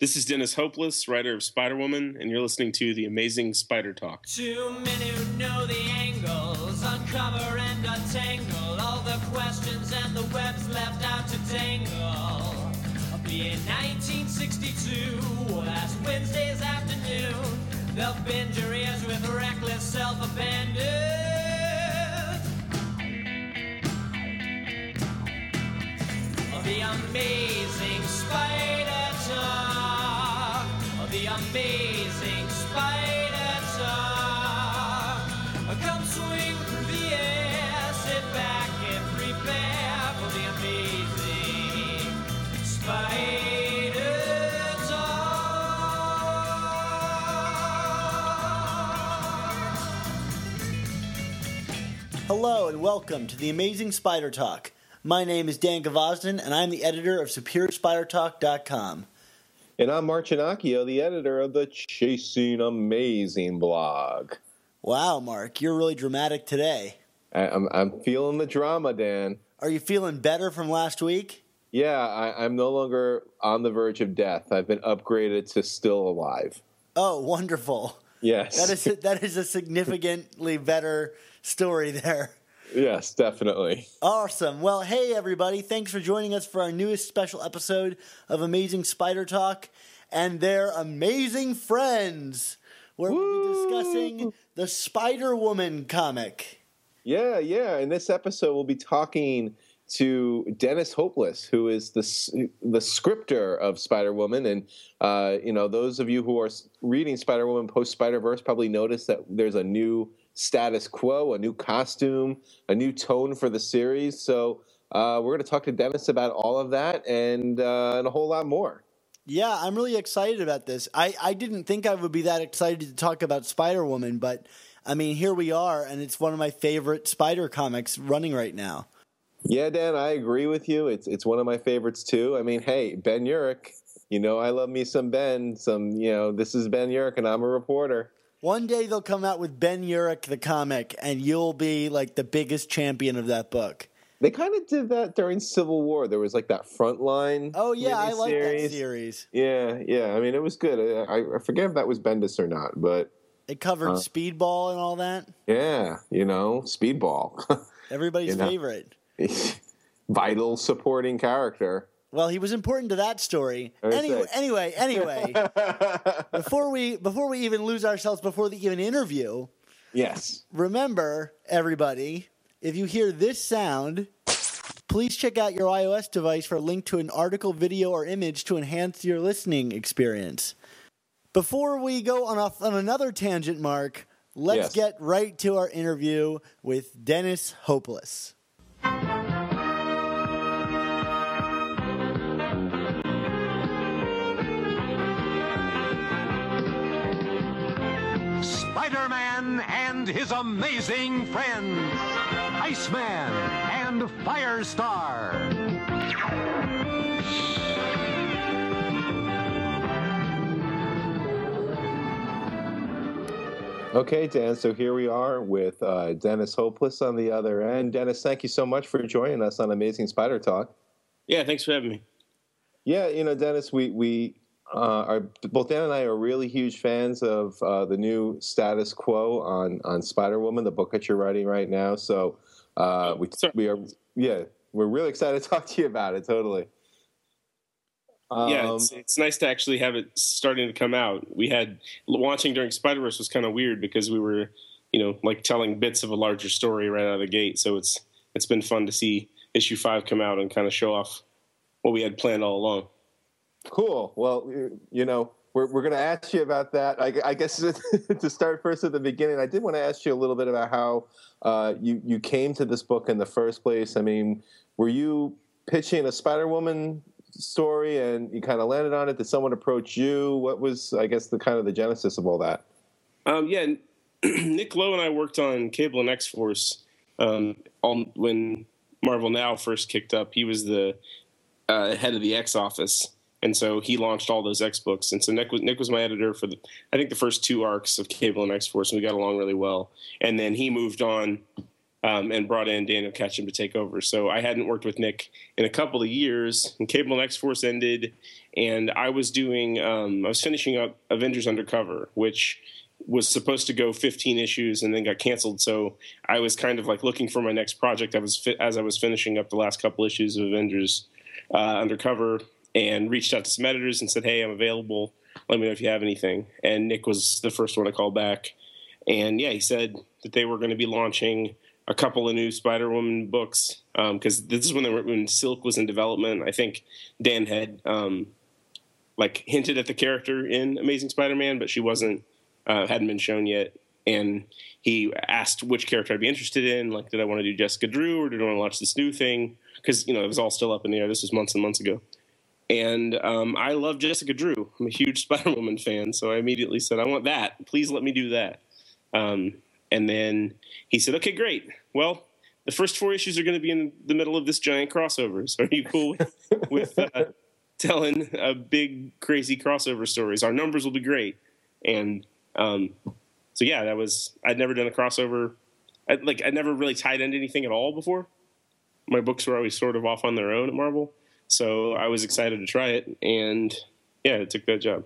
This is Dennis Hopeless, writer of Spider-Woman, and you're listening to the Amazing Spider-Talk. Too many who know the angles, uncover and untangle all the questions and the webs left out to dangle. I'll be in 1962, last Wednesday's afternoon. They'll bend your ears with reckless self-abandon. The Amazing Spider-Talk. The Amazing Spider-Talk. Come swing through the air, sit back and prepare for the Amazing Spider-Talk. Hello and welcome to the Amazing Spider-Talk. My name is Dan Gavazdin, and I'm the editor of SuperiorSpiderTalk.com. And I'm Mark Giannacchio, the editor of the Chasing Amazing blog. Wow, Mark, you're really dramatic today. I'm feeling the drama, Dan. Are you feeling better from last week? Yeah, I'm no longer on the verge of death. I've been upgraded to still alive. Oh, wonderful. Yes. That is a significantly better story there. Yes, definitely. Awesome. Well, hey, everybody. Thanks for joining us for our newest special episode of Amazing Spider Talk and their amazing friends, where we'll be discussing the Spider-Woman comic. Yeah. In this episode, we'll be talking to Dennis Hopeless, who is the scripter of Spider-Woman. And, those of you who are reading Spider-Woman post-Spider-Verse probably noticed that there's a new status quo, a new costume, a new tone for the series. So we're going to talk to Dennis about all of that and a whole lot more. Yeah, I'm really excited about this. I didn't think I would be that excited to talk about Spider-Woman, but, I mean, here we are, and it's one of my favorite Spider comics running right now. Yeah, Dan, I agree with you. It's one of my favorites, too. I mean, hey, Ben Urich, I love me some Ben. This is Ben Urich, and I'm a reporter. One day they'll come out with Ben Urich, the comic, and you'll be, like, the biggest champion of that book. They kind of did that during Civil War. There was, like, that Frontline. Oh, yeah, I like that series. Yeah. I mean, it was good. I forget if that was Bendis or not, but... It covered Speedball and all that. Yeah, Speedball. Everybody's favorite. Vital supporting character. Well, he was important to that story. Anyway. before we even lose ourselves before the even interview. Yes. Remember, everybody, if you hear this sound, please check out your iOS device for a link to an article, video, or image to enhance your listening experience. Before we go on another tangent, Mark, let's get right to our interview with Dennis Hopeless. Spider-Man and his amazing friends, Iceman and Firestar. Okay, Dan, so here we are with Dennis Hopeless on the other end. Dennis, thank you so much for joining us on Amazing Spider Talk. Yeah, thanks for having me. Yeah, Dennis, both Dan and I are really huge fans of the new status quo on Spider-Woman, the book that you're writing right now. So we're really excited to talk to you about it. Totally. It's nice to actually have it starting to come out. We had launching during Spider-Verse was kind of weird because we were, telling bits of a larger story right out of the gate. So it's been fun to see issue 5 come out and kind of show off what we had planned all along. Cool. Well, we're going to ask you about that. I guess to start first at the beginning, I did want to ask you a little bit about how you came to this book in the first place. I mean, were you pitching a Spider-Woman story and you kind of landed on it? Did someone approach you? What was, I guess, the kind of the genesis of all that? Nick Lowe and I worked on Cable and X-Force when Marvel Now first kicked up. He was the head of the X office. And so he launched all those X-Books. And so Nick was my editor for, the first 2 arcs of Cable and X-Force, and we got along really well. And then he moved on and brought in Daniel Ketchum to take over. So I hadn't worked with Nick in a couple of years, and Cable and X-Force ended, and I was doing I was finishing up Avengers Undercover, which was supposed to go 15 issues and then got canceled. So I was kind of like looking for my next project. I was as I was finishing up the last couple issues of Avengers Undercover, and reached out to some editors and said, "Hey, I'm available. Let me know if you have anything." And Nick was the first one to call back. And yeah, he said that they were going to be launching a couple of new Spider-Woman books, because this is when they were, when Silk was in development. I think Dan had like hinted at the character in Amazing Spider-Man, but she wasn't hadn't been shown yet. And he asked which character I'd be interested in. Like, did I want to do Jessica Drew, or did I want to launch this new thing? Because, you know, it was all still up in the air. This was months and months ago. And I love Jessica Drew. I'm a huge Spider-Woman fan, so I immediately said, "I want that. Please let me do that." And then he said, "Okay, great. Well, the first four issues are going to be in the middle of this giant crossover. So are you cool with telling big, crazy crossover stories? Our numbers will be great." And so, yeah, that was – I'd never done a crossover. I never really tied into anything at all before. My books were always sort of off on their own at Marvel. So I was excited to try it, and yeah, I took that job.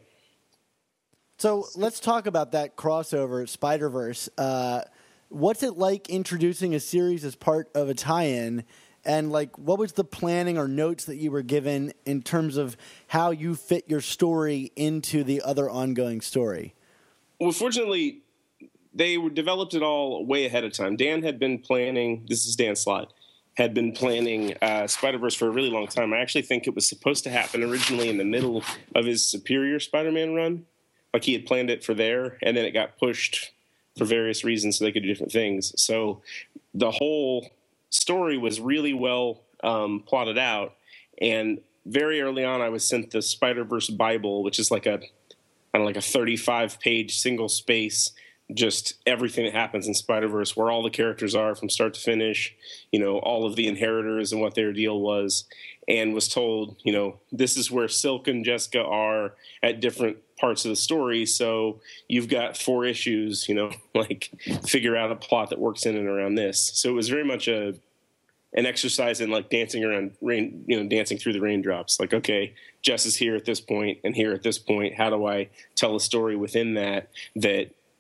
So let's talk about that crossover, Spider-Verse. What's it like introducing a series as part of a tie-in, and like, what was the planning or notes that you were given in terms of how you fit your story into the other ongoing story? Well, fortunately, they developed it all way ahead of time. Dan had been planning – this is Dan Slott – had been planning Spider-Verse for a really long time. I actually think it was supposed to happen originally in the middle of his Superior Spider-Man run. Like, he had planned it for there, and then it got pushed for various reasons so they could do different things. So the whole story was really well plotted out. And very early on, I was sent the Spider-Verse Bible, which is like a 35-page single space, just everything that happens in Spider-Verse, where all the characters are from start to finish, you know, all of the Inheritors and what their deal was, and was told, you know, this is where Silk and Jessica are at different parts of the story. So you've got four issues, you know, like, figure out a plot that works in and around this. So it was very much an exercise in like dancing through the raindrops. Like, okay, Jess is here at this point and here at this point. How do I tell a story within that,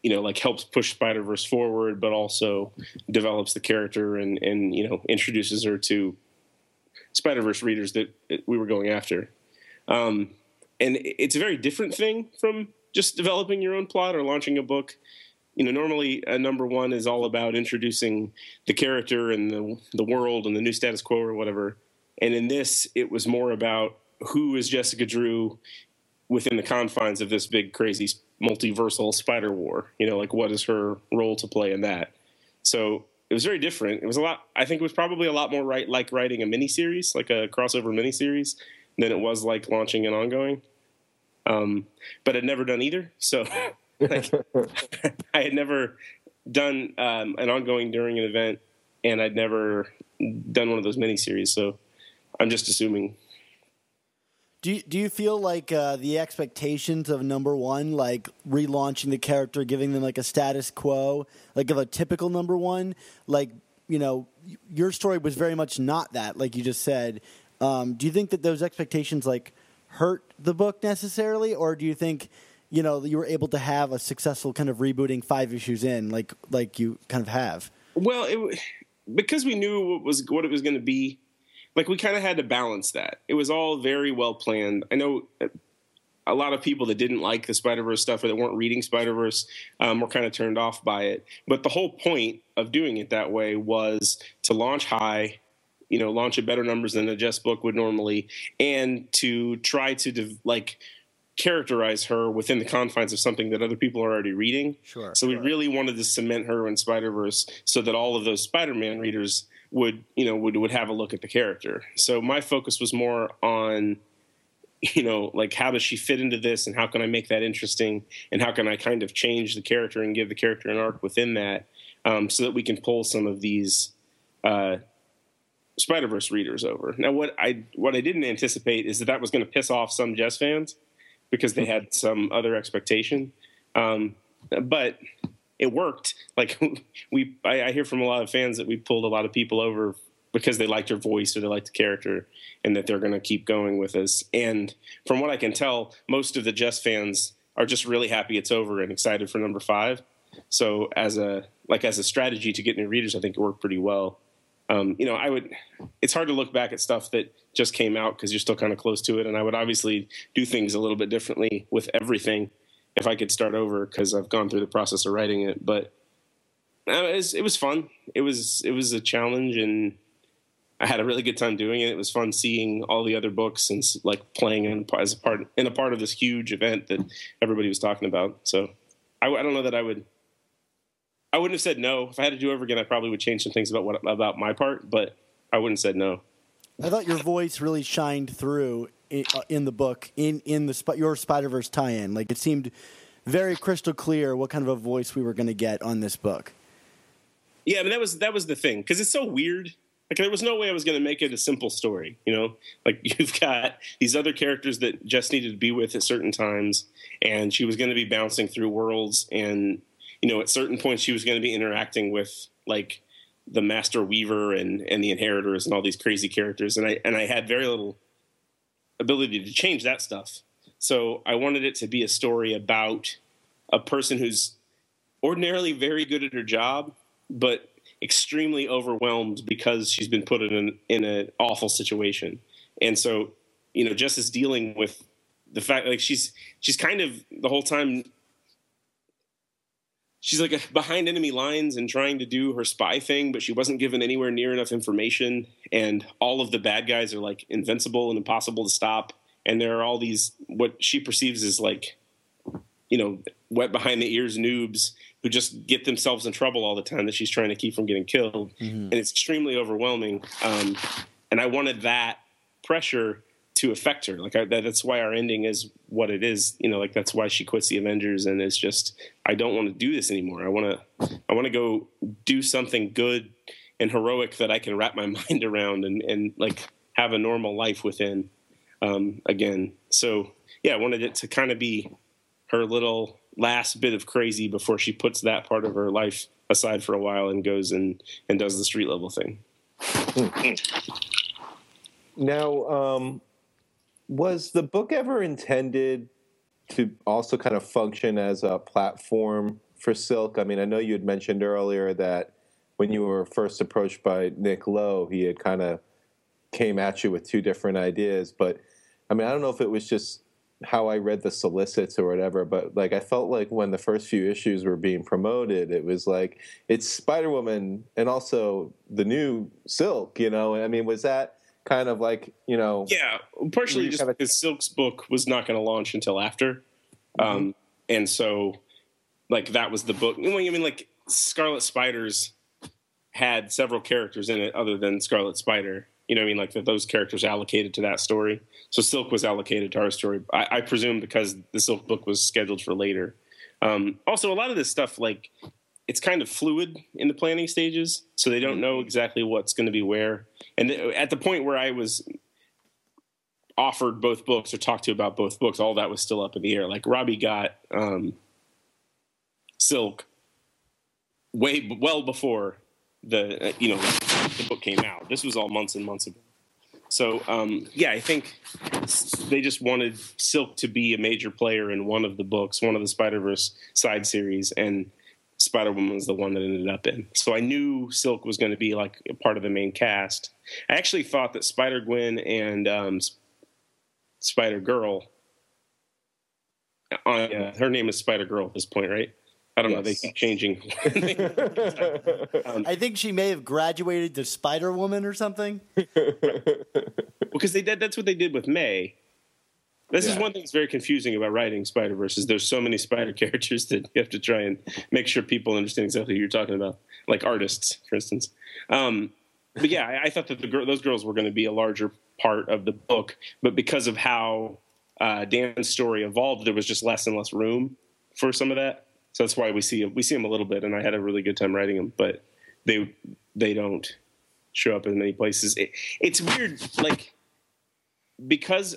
you know, like, helps push Spider-Verse forward, but also develops the character and, you know, introduces her to Spider-Verse readers that we were going after. And it's a very different thing from just developing your own plot or launching a book. You know, normally a number one is all about introducing the character and the world and the new status quo or whatever. And in this, it was more about who is Jessica Drew within the confines of this big, crazy multiversal spider war, you know, like, what is her role to play in that? So it was very different. It was probably a lot more like writing a miniseries, like a crossover miniseries, than it was like launching an ongoing. But I'd never done either. So like, I had never done an ongoing during an event, and I'd never done one of those miniseries. So I'm just assuming. Do you feel like the expectations of number one, like relaunching the character, giving them like a status quo, like of a typical number one, like, you know, your story was very much not that, like you just said. Do you think that those expectations like hurt the book necessarily, or do you think, you know, you were able to have a successful kind of rebooting five issues in, like you kind of have? Well, because we knew what it was going to be. Like, we kind of had to balance that. It was all very well planned. I know a lot of people that didn't like the Spider-Verse stuff or that weren't reading Spider-Verse were kind of turned off by it. But the whole point of doing it that way was to launch high, you know, launch at better numbers than the Jess book would normally, and to try to, like, characterize her within the confines of something that other people are already reading. Sure. So we really wanted to cement her in Spider-Verse so that all of those Spider-Man readers would have a look at the character. So my focus was more on, you know, like, how does she fit into this, and how can I make that interesting, and how can I kind of change the character and give the character an arc within that, so that we can pull some of these Spider-Verse readers over. Now, what I didn't anticipate is that was going to piss off some Jess fans because they had some other expectation. But it worked. Like I hear from a lot of fans that we pulled a lot of people over because they liked her voice or they liked the character and that they're going to keep going with us. And from what I can tell, most of the Jess fans are just really happy it's over and excited for number 5. So as a strategy to get new readers, I think it worked pretty well. It's hard to look back at stuff that just came out because you're still kind of close to it. And I would obviously do things a little bit differently with everything if I could start over, because I've gone through the process of writing it. But it was fun. It was a challenge, and I had a really good time doing it. It was fun seeing all the other books and like playing as a part of this huge event that everybody was talking about. So I don't know that I wouldn't have said no. If I had to do it over again, I probably would change some things about my part, but I wouldn't have said no. I thought your voice really shined through in the book, in your Spider-Verse tie-in. Like, it seemed very crystal clear what kind of a voice we were going to get on this book. Yeah, I mean, that was the thing, because it's so weird. Like, there was no way I was going to make it a simple story, you know? Like, you've got these other characters that Jess needed to be with at certain times, and she was going to be bouncing through worlds, and, you know, at certain points she was going to be interacting with, like, the Master Weaver and the Inheritors and all these crazy characters, and I had very little ability to change that stuff. So I wanted it to be a story about a person who's ordinarily very good at her job, but extremely overwhelmed because she's been put in an awful situation. And so, you know, Jess is dealing with the fact, like, she's kind of the whole time she's like behind enemy lines and trying to do her spy thing, but she wasn't given anywhere near enough information. And all of the bad guys are like invincible and impossible to stop. And there are all these, what she perceives as like, you know, wet behind the ears noobs who just get themselves in trouble all the time that she's trying to keep from getting killed. Mm-hmm. And it's extremely overwhelming. And I wanted that pressure to affect her. Like, that's why our ending is what it is. You know, like, that's why she quits the Avengers. And it's just, I don't want to do this anymore. I want to go do something good and heroic that I can wrap my mind around and like have a normal life within, again. So yeah, I wanted it to kind of be her little last bit of crazy before she puts that part of her life aside for a while and goes and does the street level thing. Now, was the book ever intended to also kind of function as a platform for Silk? I mean, I know you had mentioned earlier that when you were first approached by Nick Lowe, he had kind of came at you with two different ideas. But, I mean, I don't know if it was just how I read the solicits or whatever, but like I felt like when the first few issues were being promoted, it was like, it's Spider-Woman and also the new Silk, you know? I mean, was that kind of like, you know... Yeah, partially just because Silk's book was not going to launch until after. Mm-hmm. And so, like, that was the book. I mean, like, Scarlet Spiders had several characters in it other than Scarlet Spider. You know what I mean? Like, those characters allocated to that story. So Silk was allocated to our story, I presume, because the Silk book was scheduled for later. Also, a lot of this stuff, like, it's kind of fluid in the planning stages, so they don't know exactly what's going to be where. And at the point where I was offered both books or talked to about both books, all that was still up in the air. Like, Robbie got Silk well before the book came out. This was all months and months ago. So, yeah, I think they just wanted Silk to be a major player in one of the books, one of the Spider-Verse side series, and Spider-Woman was the one that ended up in. So I knew Silk was going to be like a part of the main cast. I actually thought that Spider-Gwen and Spider-Girl, her name is Spider-Girl at this point, right? I don't know. They keep changing. I think she may have graduated to Spider-Woman or something. Because they did, that's what they did with May. This is one thing that's very confusing about writing Spider-Verse is there's so many spider characters that you have to try and make sure people understand exactly who you're talking about, like artists, for instance. But yeah, I thought that those girls were going to be a larger part of the book, but because of how Dan's story evolved, there was just less and less room for some of that. So that's why we see them a little bit, and I had a really good time writing them, but they don't show up in many places. It's weird, like, because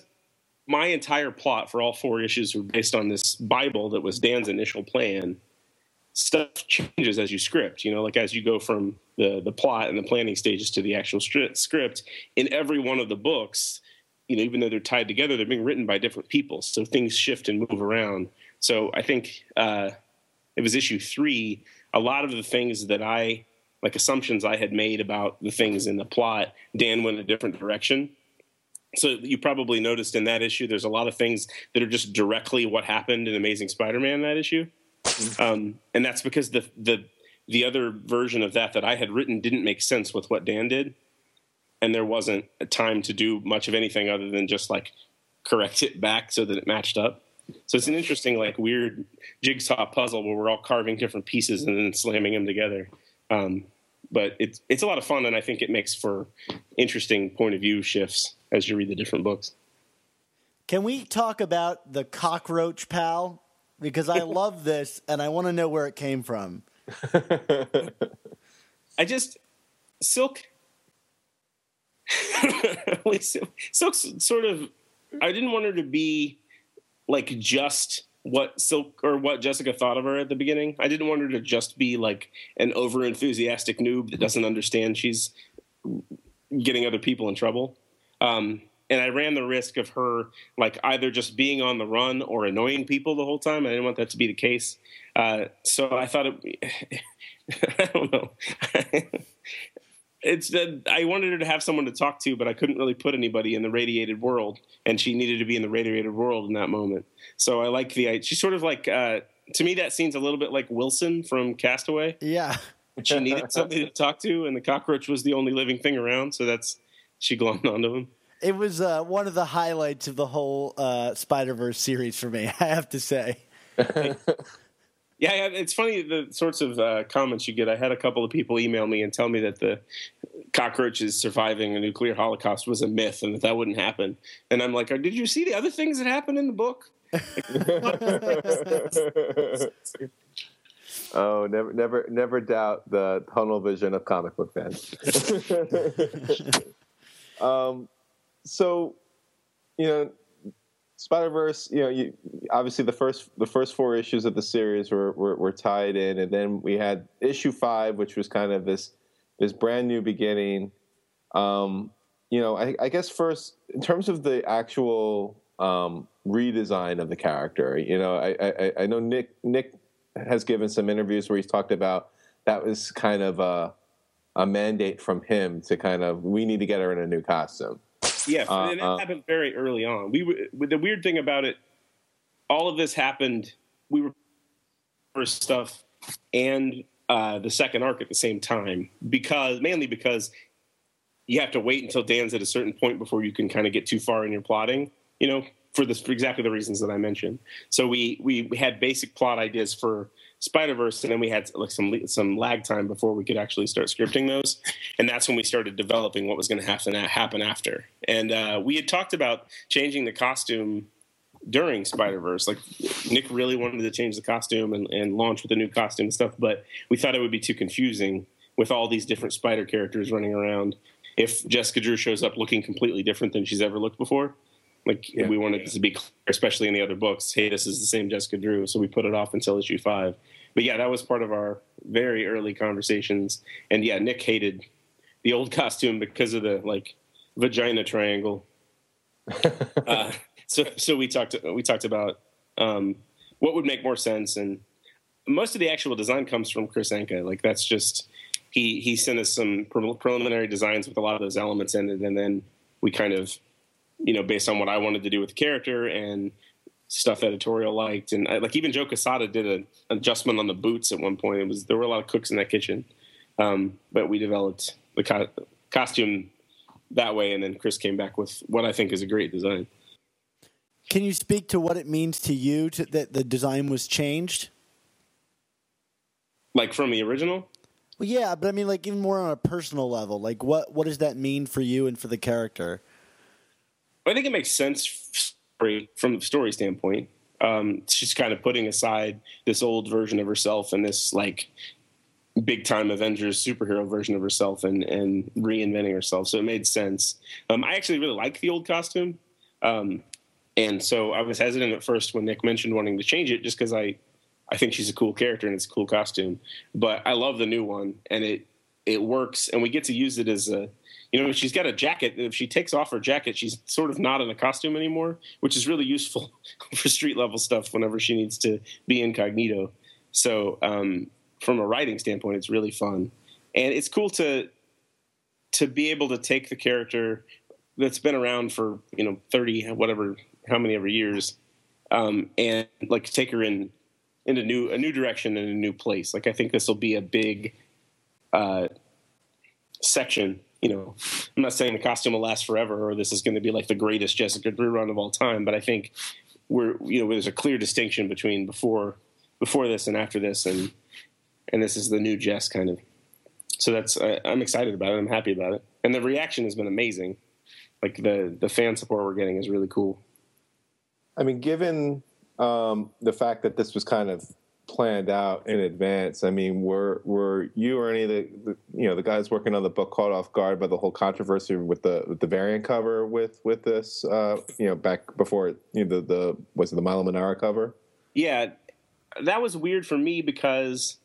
my entire plot for all 4 issues were based on this Bible that was Dan's initial plan. stuff changes as you script, you know, like as you go from the plot and the planning stages to the actual script. In every one of the books, you know, even though they're tied together, they're being written by different people. So things shift and move around. So I think it was issue 3. A lot of the things that assumptions I had made about the things in the plot, Dan went a different direction. So you probably noticed in that issue, there's a lot of things that are just directly what happened in Amazing Spider-Man that issue. And that's because the other version of that I had written didn't make sense with what Dan did. And there wasn't a time to do much of anything other than just like correct it back so that it matched up. So it's an interesting, like, weird jigsaw puzzle where we're all carving different pieces and then slamming them together. But it's a lot of fun, and I think it makes for interesting point of view shifts as you read the different books. Can we talk about the cockroach pal? Because I love this, and I want to know where it came from. Silk. Silk's sort of, I didn't want her to be like just what Silk or what Jessica thought of her at the beginning. I didn't want her to just be like an over enthusiastic noob that doesn't understand she's getting other people in trouble. And I ran the risk of her like either just being on the run or annoying people the whole time. I didn't want that to be the case. So I thought I don't know. It's that I wanted her to have someone to talk to, but I couldn't really put anybody in the radiated world, and she needed to be in the radiated world in that moment. So I like she's sort of like, to me, that scene's a little bit like Wilson from Castaway. Yeah. She needed somebody to talk to, and the cockroach was the only living thing around. So she glommed onto him. It was one of the highlights of the whole Spider-Verse series for me, I have to say. Yeah, it's funny the sorts of comments you get. I had a couple of people email me and tell me that the cockroaches surviving a nuclear holocaust was a myth and that wouldn't happen. And I'm like, did you see the other things that happened in the book? Oh, never doubt the tunnel vision of comic book fans. So, you know, Spider-Verse, you know, obviously the first 4 issues of the series were tied in, and then we had issue 5, which was kind of this brand new beginning. You know, I guess first in terms of the actual redesign of the character, you know, I know Nick has given some interviews where he's talked about that was kind of a mandate from him to kind of, we need to get her in a new costume. Yeah, and it happened very early on. The weird thing about it, all of this happened. We were first stuff and the second arc at the same time, mainly because you have to wait until Dan's at a certain point before you can kind of get too far in your plotting. You know, for exactly the reasons that I mentioned. So we had basic plot ideas for Spider-Verse, and then we had like some lag time before we could actually start scripting those, and that's when we started developing what was going to have to happen after. And we had talked about changing the costume during Spider-Verse. Like Nick really wanted to change the costume and launch with a new costume and stuff, but we thought it would be too confusing with all these different spider characters running around if Jessica Drew shows up looking completely different than she's ever looked before. Like, yeah. We wanted this to be clear, especially in the other books. Hey, this is the same Jessica Drew. So we put it off until issue 5. But, yeah, that was part of our very early conversations. And, yeah, Nick hated the old costume because of the, like, vagina triangle. So we talked about what would make more sense. And most of the actual design comes from Chris Anka. Like, that's just – he sent us some preliminary designs with a lot of those elements in it. And then we kind of – you know, based on what I wanted to do with the character and stuff editorial liked. And I, like, even Joe Quesada did an adjustment on the boots at one point. There were a lot of cooks in that kitchen. But we developed the costume that way. And then Chris came back with what I think is a great design. Can you speak to what it means to you that the design was changed? Like from the original? Well, yeah, but I mean, like, even more on a personal level, like what does that mean for you and for the character? I think it makes sense from the story standpoint. She's kind of putting aside this old version of herself and this like big time Avengers superhero version of herself and reinventing herself. So it made sense. I actually really like the old costume. And so I was hesitant at first when Nick mentioned wanting to change it just because I I think she's a cool character and it's a cool costume. But I love the new one, and it works, and we get to use it as a, you know, she's got a jacket. If she takes off her jacket, she's sort of not in a costume anymore, which is really useful for street-level stuff whenever she needs to be incognito. So from a writing standpoint, it's really fun. And it's cool to be able to take the character that's been around for, 30, whatever, how many ever years, and, like, take her in a new direction and a new place. Like, I think this will be a big section. I'm not saying the costume will last forever or this is going to be like the greatest Jessica Drew run of all time, but I think there's a clear distinction between before this and after this, and this is the new Jess kind of. So that's I'm excited about it. I'm happy about it, and the reaction has been amazing. Like the fan support we're getting is really cool. I mean, given the fact that this was kind of planned out in advance, I mean, were you or any of the guys working on the book caught off guard by the whole controversy with the variant cover with this back before the was it the Milo Manara cover? Yeah, that was weird for me because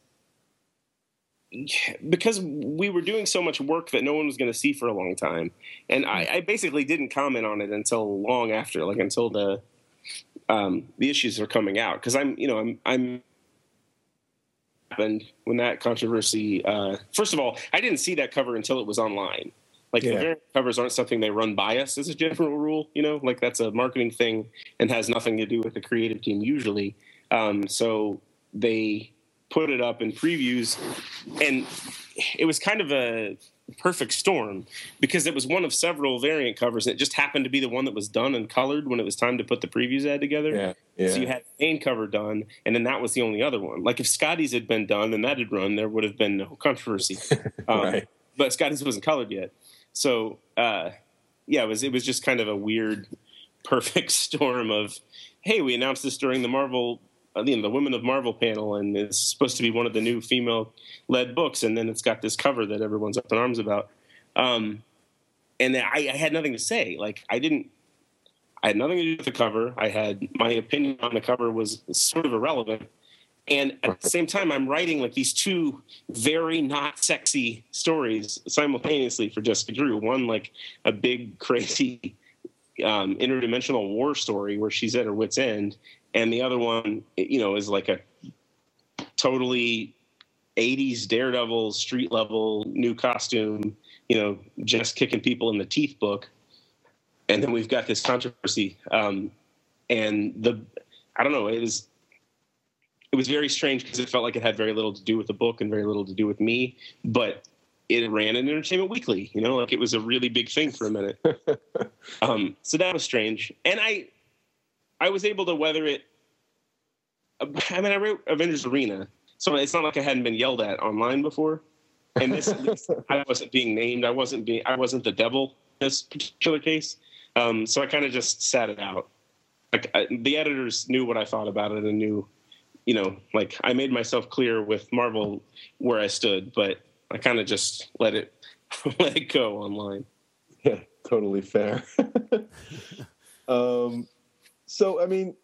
we were doing so much work that no one was going to see for a long time, and I basically didn't comment on it until long after, like until the issues were coming out, because I'm happened when that controversy. First of all, I didn't see that cover until it was online. Like The variant covers aren't something they run by us as a general rule, Like that's a marketing thing and has nothing to do with the creative team usually. So they put it up in previews, and it was kind of a perfect storm because it was one of several variant covers, and it just happened to be the one that was done and colored when it was time to put the previews ad together. So you had the main cover done, and then that was the only other one. Like if Scotty's had been done and that had run, there would have been no controversy. Right. But Scotty's wasn't colored yet, so it was just kind of a weird perfect storm of, hey, we announced this during the Marvel the Women of Marvel panel, and it's supposed to be one of the new female-led books, and then it's got this cover that everyone's up in arms about. And I had nothing to say. Like, I had nothing to do with the cover. I had my opinion on the cover was sort of irrelevant. And at the same time, I'm writing, like, these two very not sexy stories simultaneously for Jessica Drew. One, like, a big, crazy interdimensional war story where she's at her wit's end, and the other one, is like a totally 80s Daredevil street level new costume, just kicking people in the teeth book. And then we've got this controversy. I don't know, it was very strange because it felt like it had very little to do with the book and very little to do with me, but it ran in Entertainment Weekly, like it was a really big thing for a minute. So that was strange. And I was able to weather it. I mean, I wrote Avengers Arena, so it's not like I hadn't been yelled at online before. And this, I wasn't being named. I wasn't the devil in this particular case. So I kind of just sat it out. Like the editors knew what I thought about it and knew, like I made myself clear with Marvel where I stood, but I kind of just let it go online. Yeah, totally fair. So I mean,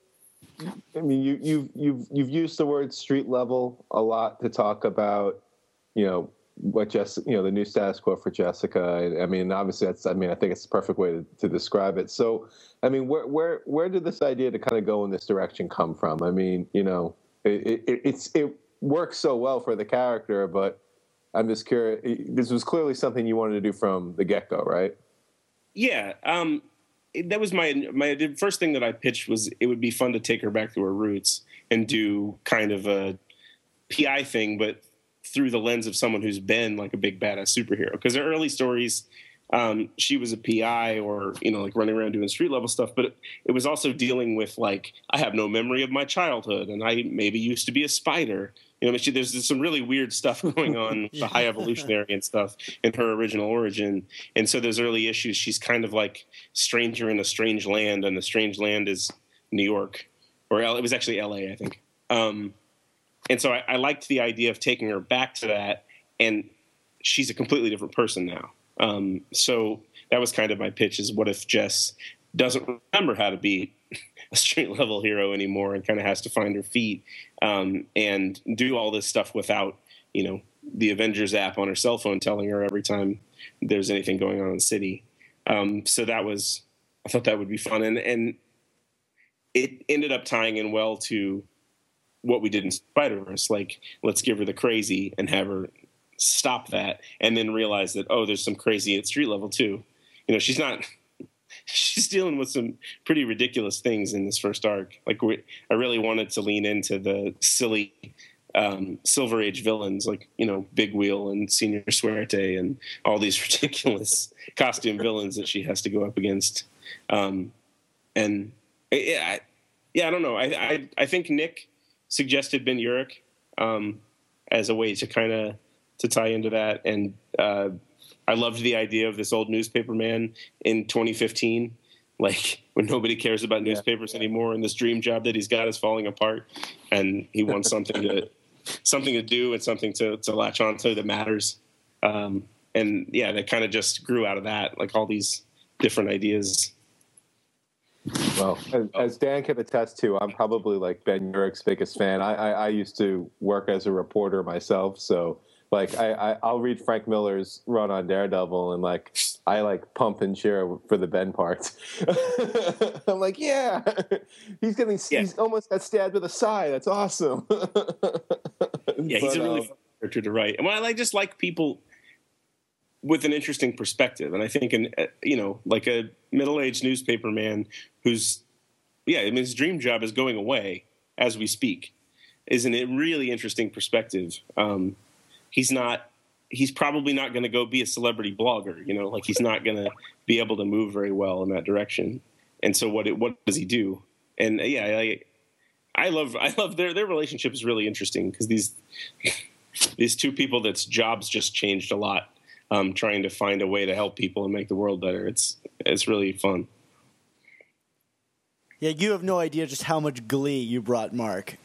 you've used the word street level a lot to talk about, what the new status quo for Jessica. I mean, obviously I think it's the perfect way to describe it. So, I mean, where did this idea to kind of go in this direction come from? I mean, it works so well for the character, but I'm just curious. This was clearly something you wanted to do from the get-go, right? Yeah. That was the first thing that I pitched was it would be fun to take her back to her roots and do kind of a PI thing, but through the lens of someone who's been like a big badass superhero. Because her early stories, she was a PI or, like running around doing street level stuff. But it was also dealing with like, I have no memory of my childhood and I maybe used to be a spider. There's some really weird stuff going on with the High Evolutionary and stuff in her original origin. And so those early issues, she's kind of like stranger in a strange land, and the strange land is New York. Or it was actually L.A., I think. And so I liked the idea of taking her back to that, and she's a completely different person now. So that was kind of my pitch, is what if Jess doesn't remember how to be a street-level hero anymore and kind of has to find her feet and do all this stuff without, you know, the Avengers app on her cell phone telling her every time there's anything going on in the city. So that was – I thought that would be fun. And it ended up tying in well to what we did in Spider-Verse. Like, let's give her the crazy and have her stop that and then realize that, oh, there's some crazy at street level too. You know, she's not – she's dealing with some pretty ridiculous things in this first arc. Like, I really wanted to lean into the silly Silver Age villains, like, you know, Big Wheel and Senior Suerte and all these ridiculous costume villains that she has to go up against. I don't know. I think Nick suggested Ben Urich as a way to kind of to tie into that, and I loved the idea of this old newspaper man in 2015, like when nobody cares about newspapers anymore, and this dream job that he's got is falling apart, and he wants something to do and something to latch onto that matters. That kind of just grew out of that, like all these different ideas. Well, as Dan can attest to, I'm probably like Ben Urich's biggest fan. I used to work as a reporter myself, so. Like I'll read Frank Miller's run on Daredevil, and like I like pump and cheer for the Ben parts. I'm like, yeah, he's almost got stabbed with a sigh. That's awesome. He's a really fun character to write, and I just like people with an interesting perspective. And I think, like a middle-aged newspaper man who's, his dream job is going away as we speak, is a really interesting perspective. He's probably not going to go be a celebrity blogger, you know, like he's not going to be able to move very well in that direction. And so what does he do? And I love their relationship is really interesting because these two people that's jobs just changed a lot, trying to find a way to help people and make the world better. It's really fun. Yeah, you have no idea just how much glee you brought, Mark.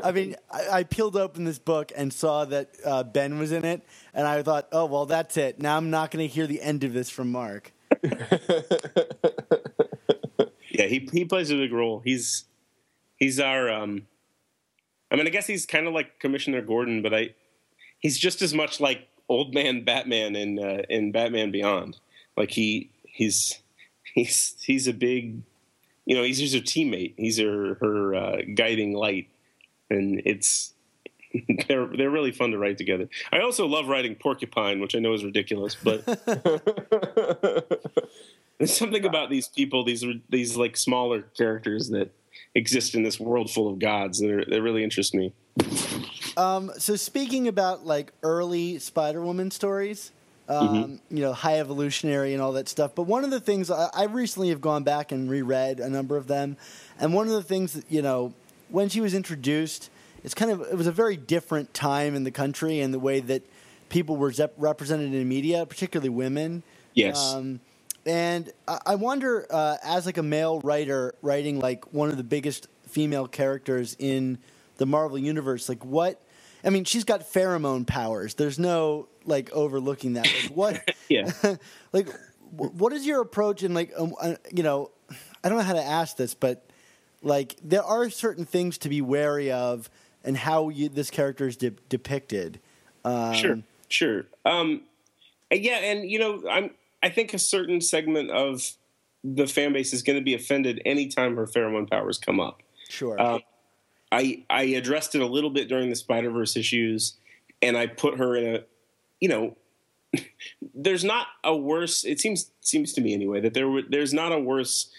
I mean, I peeled open this book and saw that Ben was in it, and I thought, oh, well, that's it. Now I'm not going to hear the end of this from Mark. Yeah, he plays a big role. He's our I guess he's kind of like Commissioner Gordon, but he's just as much like old man Batman in Batman Beyond. Like He's a big, you know, he's her teammate. He's her guiding light, and they're really fun to write together. I also love writing Porcupine, which I know is ridiculous, but there's something about these people, these like smaller characters that exist in this world full of gods that really interest me. So speaking about like early Spider-Woman stories. You know, High Evolutionary and all that stuff. But one of the things I recently have gone back and reread a number of them, and one of the things that, you know, when she was introduced, it was a very different time in the country and the way that people were represented in media, particularly women. Yes. And I wonder, as like a male writer writing like one of the biggest female characters in the Marvel universe, like what? I mean, she's got pheromone powers. There's no like overlooking that. Like, what? Yeah. Like, what is your approach? And like, you know, I don't know how to ask this, but like, there are certain things to be wary of, and how this character is depicted. Sure. And you know, I think a certain segment of the fan base is going to be offended anytime her pheromone powers come up. Sure. I addressed it a little bit during the Spider-Verse issues, and I put her in a, you know, there's not a worse, it seems to me anyway, that there's not a worse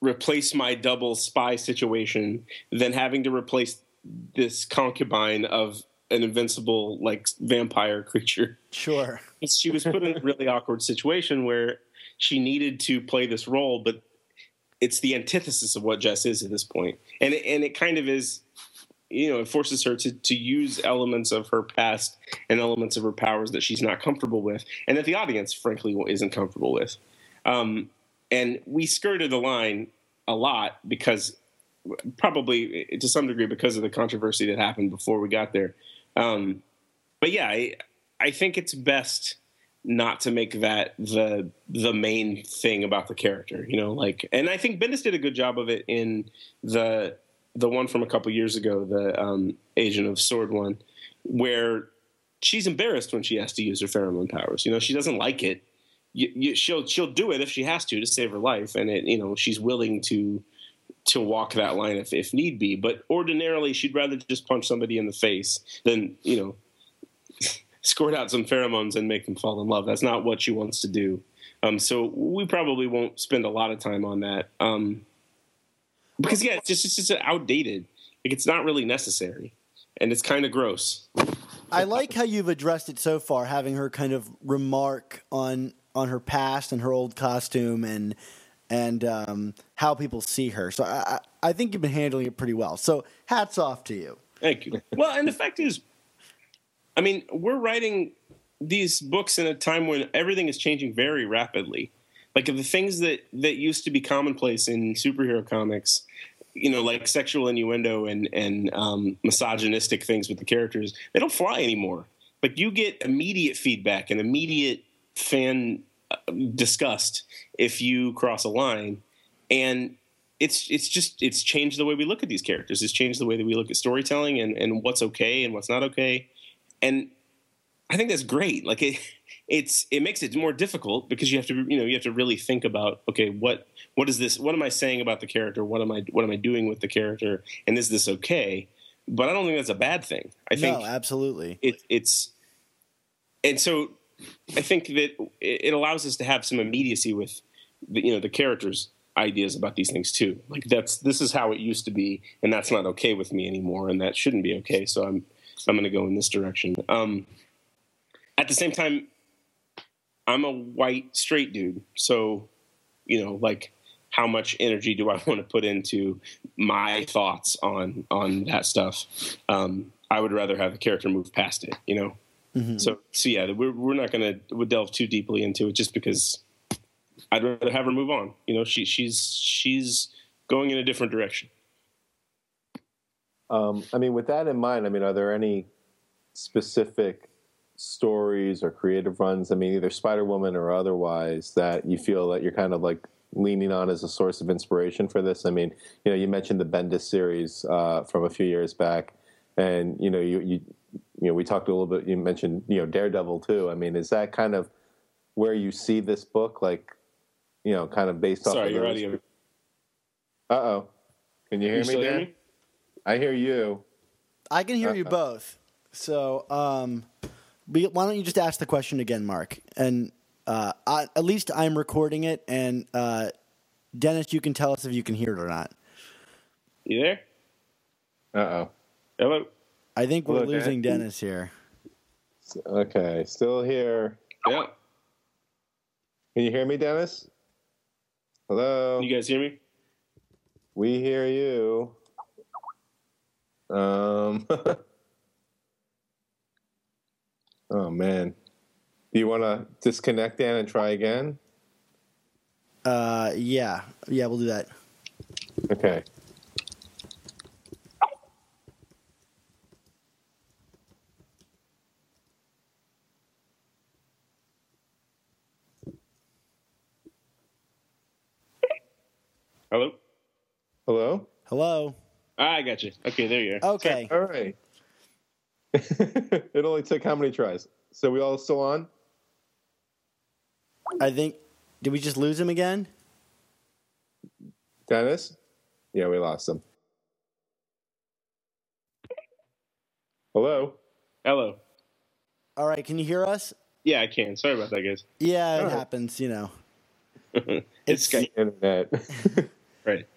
replace my double spy situation than having to replace this concubine of an invincible, like, vampire creature. Sure. She was put in a really awkward situation where she needed to play this role, but it's the antithesis of what Jess is at this point. And it kind of is, you know, it forces her to use elements of her past and elements of her powers that she's not comfortable with, and that the audience, frankly, isn't comfortable with. And we skirted the line a lot because probably to some degree because of the controversy that happened before we got there. But I think it's best not to make that the main thing about the character, you know, like, and I think Bendis did a good job of it in the one from a couple years ago, the Agent of Sword one, where she's embarrassed when she has to use her pheromone powers. You know, she doesn't like it. She'll do it if she has to save her life, and it, you know, she's willing to walk that line if need be. But ordinarily, she'd rather just punch somebody in the face than, you know, squirt out some pheromones and make them fall in love. That's not what she wants to do. So we probably won't spend a lot of time on that. Because, yeah, it's just outdated. Like, it's not really necessary, and it's kind of gross. I like how you've addressed it so far, having her kind of remark on her past and her old costume and how people see her. So I think you've been handling it pretty well. So hats off to you. Thank you. Well, and the fact is, I mean, we're writing these books in a time when everything is changing very rapidly. Like, the things that used to be commonplace in superhero comics, you know, like sexual innuendo and misogynistic things with the characters, they don't fly anymore. Like, you get immediate feedback and immediate fan disgust if you cross a line, and it's changed the way we look at these characters. It's changed the way that we look at storytelling and what's okay and what's not okay. And I think that's great. Like, it makes it more difficult because you have to really think about, okay, what is this? What am I saying about the character? What am I doing with the character? And is this okay? But I don't think that's a bad thing. No, absolutely. So I think that it allows us to have some immediacy with the characters' ideas about these things too. Like, this is how it used to be, and that's not okay with me anymore, and that shouldn't be okay. So I'm going to go in this direction. At the same time, I'm a white straight dude, so, you know, like, how much energy do I want to put into my thoughts on that stuff? I would rather have the character move past it, you know. Mm-hmm. So yeah, we're not going to delve too deeply into it, just because I'd rather have her move on. You know, she's going in a different direction. I mean, with that in mind, I mean, are there any specific stories or creative runs, I mean, either Spider-Woman or otherwise, that you feel that you're kind of like leaning on as a source of inspiration for this? I mean, you know, you mentioned the Bendis series from a few years back, and, you know, you know, we talked a little bit, you mentioned, you know, Daredevil too. I mean, is that kind of where you see this book, like, you know, kind of based off? Sorry, you're out of here. Uh-oh. Can you hear me, Dan? I hear you. I can hear you both. So why don't you just ask the question again, Mark? And at least I'm recording it. And Dennis, you can tell us if you can hear it or not. You there? Uh-oh. Hello? I think we're losing Dennis here. Okay, still here. Yeah. Can you hear me, Dennis? Hello? Can you guys hear me? We hear you. Oh man, do you want to disconnect, Dan, and try again? Yeah, we'll do that. Okay. Hello. Hello. Hello. I got you. Okay, there you are. Okay. All right. It only took how many tries? So we all still on? I think. Did we just lose him again? Dennis? Yeah, we lost him. Hello? Hello. All right, can you hear us? Yeah, I can. Sorry about that, guys. Yeah, it happens, you know. It's Skype. Internet. Right.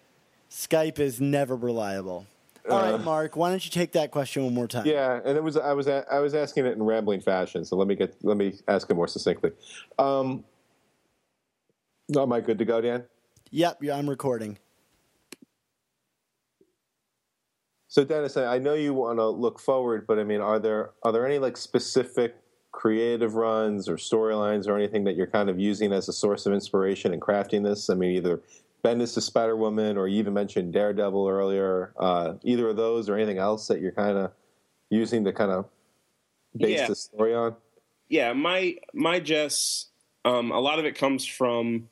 Skype is never reliable. All right, Mark, why don't you take that question one more time? Yeah, and I was asking it in rambling fashion, so let me ask it more succinctly. Am I good to go, Dan? Yep, yeah, I'm recording. So, Dennis, I know you want to look forward, but I mean, are there any like specific creative runs or storylines or anything that you're kind of using as a source of inspiration in crafting this? I mean, either Bendis to Spider-Woman, or you even mentioned Daredevil earlier, either of those or anything else that you're kind of using to kind of base the story on? Yeah, my Jess, a lot of it comes from,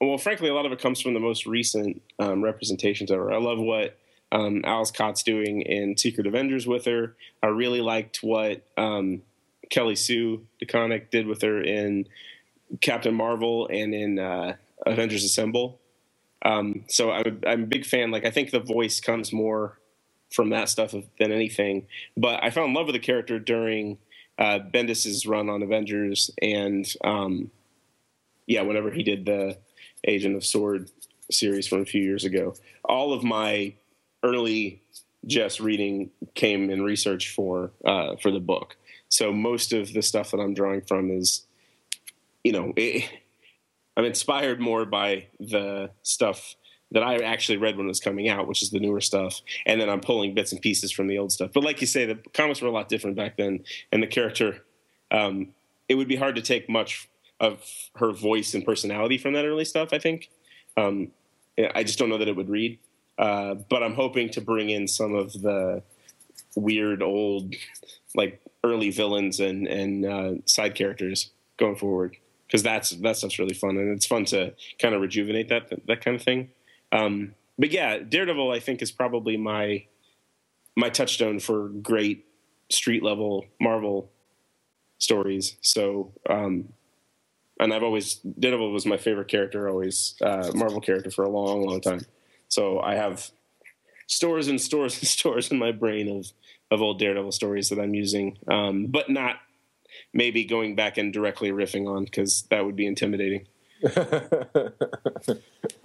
well, frankly, a lot of it comes from the most recent representations of her. I love what Alice Cott's doing in Secret Avengers with her. I really liked what Kelly Sue DeConnick did with her in Captain Marvel and in Avengers Assemble. So I'm a big fan. Like, I think the voice comes more from that stuff than anything. But I fell in love with the character during Bendis' run on Avengers, and whenever he did the Agent of Sword series from a few years ago. All of my early Jess reading came in research for the book. So most of the stuff that I'm drawing from is, I'm inspired more by the stuff that I actually read when it was coming out, which is the newer stuff. And then I'm pulling bits and pieces from the old stuff. But like you say, the comics were a lot different back then. And the character, it would be hard to take much of her voice and personality from that early stuff, I think. I just don't know that it would read. But I'm hoping to bring in some of the weird old, like, early villains and side characters going forward. Because that stuff's really fun. And it's fun to kind of rejuvenate that kind of thing. But yeah, Daredevil, I think, is probably my touchstone for great street-level Marvel stories. So, and Daredevil was my favorite character, always Marvel character for a long, long time. So I have stores and stores and stores in my brain of old Daredevil stories that I'm using, but not maybe going back and directly riffing on, because that would be intimidating.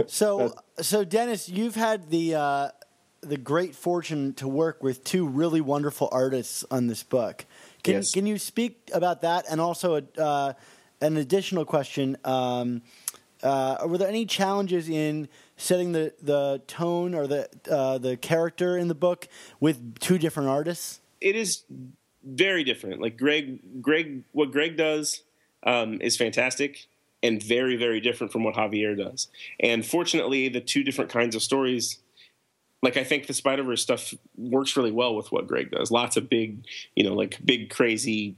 So Dennis, you've had the great fortune to work with two really wonderful artists on this book. Can you speak about that? And also an additional question: were there any challenges in setting the tone or the character in the book with two different artists? It is very different. Like Greg, what Greg does is fantastic. And very, very different from what Javier does. And fortunately, the two different kinds of stories, like I think the Spider-Verse stuff works really well with what Greg does. Lots of big, big crazy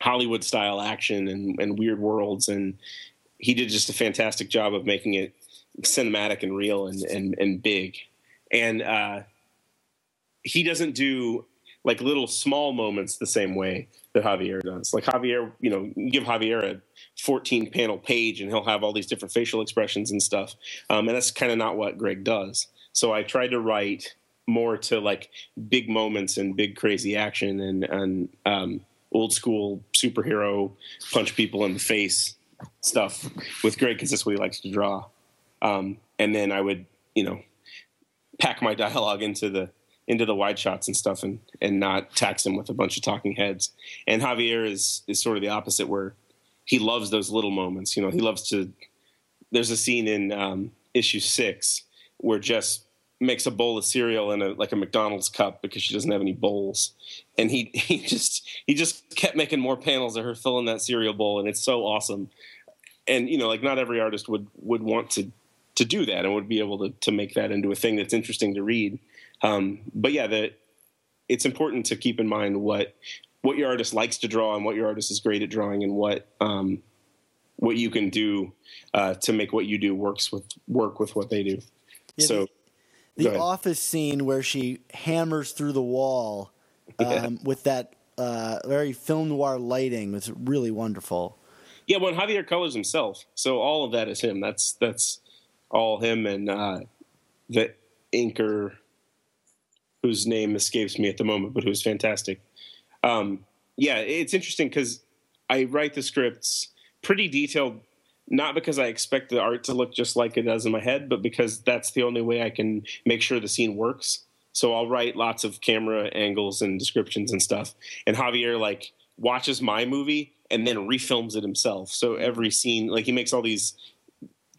Hollywood-style action and weird worlds. And he did just a fantastic job of making it cinematic and real and big. And he doesn't do like little small moments the same way that Javier does. Like Javier, give Javier a 14-panel page and he'll have all these different facial expressions and stuff. And that's kind of not what Greg does. So I tried to write more to like big moments and big crazy action and old school superhero punch people in the face stuff with Greg, because that's what he likes to draw. And then I would, pack my dialogue into the wide shots and stuff and not tax him with a bunch of talking heads. And Javier is sort of the opposite, where he loves those little moments. He loves to – there's a scene in issue 6 where Jess makes a bowl of cereal in a McDonald's cup because she doesn't have any bowls. And he just kept making more panels of her filling that cereal bowl, and it's so awesome. And, not every artist would want to do that and would be able to make that into a thing that's interesting to read. But yeah, it's important to keep in mind what your artist likes to draw and what your artist is great at drawing, and what you can do to make what you do work with what they do. Yeah, so the office scene where she hammers through the wall with that very film noir lighting was really wonderful. Yeah, well, Javier colors himself, so all of that is him. That's all him, and the inker, whose name escapes me at the moment, but who's fantastic. It's interesting because I write the scripts pretty detailed, not because I expect the art to look just like it does in my head, but because that's the only way I can make sure the scene works. So I'll write lots of camera angles and descriptions and stuff. And Javier watches my movie and then refilms it himself. So every scene, he makes all these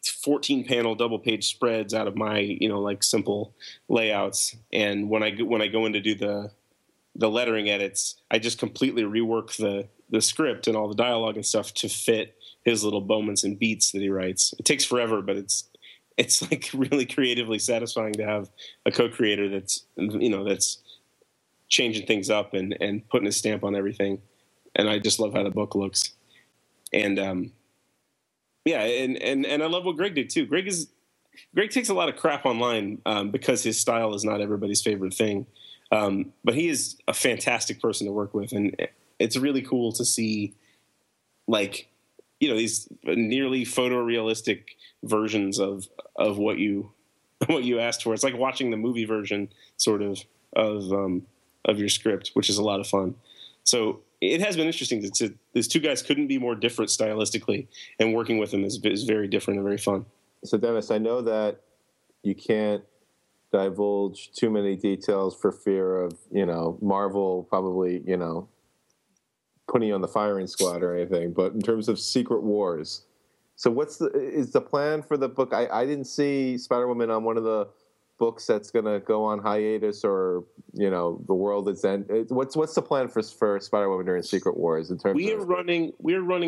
14-panel double-page spreads out of my, simple layouts. And when I go in to do the lettering edits, I just completely rework the script and all the dialogue and stuff to fit his little moments and beats that he writes. It takes forever, but it's really creatively satisfying to have a co-creator that's changing things up and putting a stamp on everything. And I just love how the book looks. And and I love what Greg did too. Greg takes a lot of crap online because his style is not everybody's favorite thing. But he is a fantastic person to work with, and it's really cool to see, like, you know, these nearly photorealistic versions of what you asked for. It's like watching the movie version sort of your script, which is a lot of fun. So it has been interesting that these two guys couldn't be more different stylistically, and working with them is very different and very fun. So Dennis, I know that you can't divulge too many details for fear of, you know, Marvel probably, you know, putting you on the firing squad or anything, but in terms of Secret Wars, so is the plan for the book? I didn't see Spider-Woman on one of the books that's going to go on hiatus, or, you know, the world is end. What's the plan for Spider-Woman during Secret Wars in terms? We're running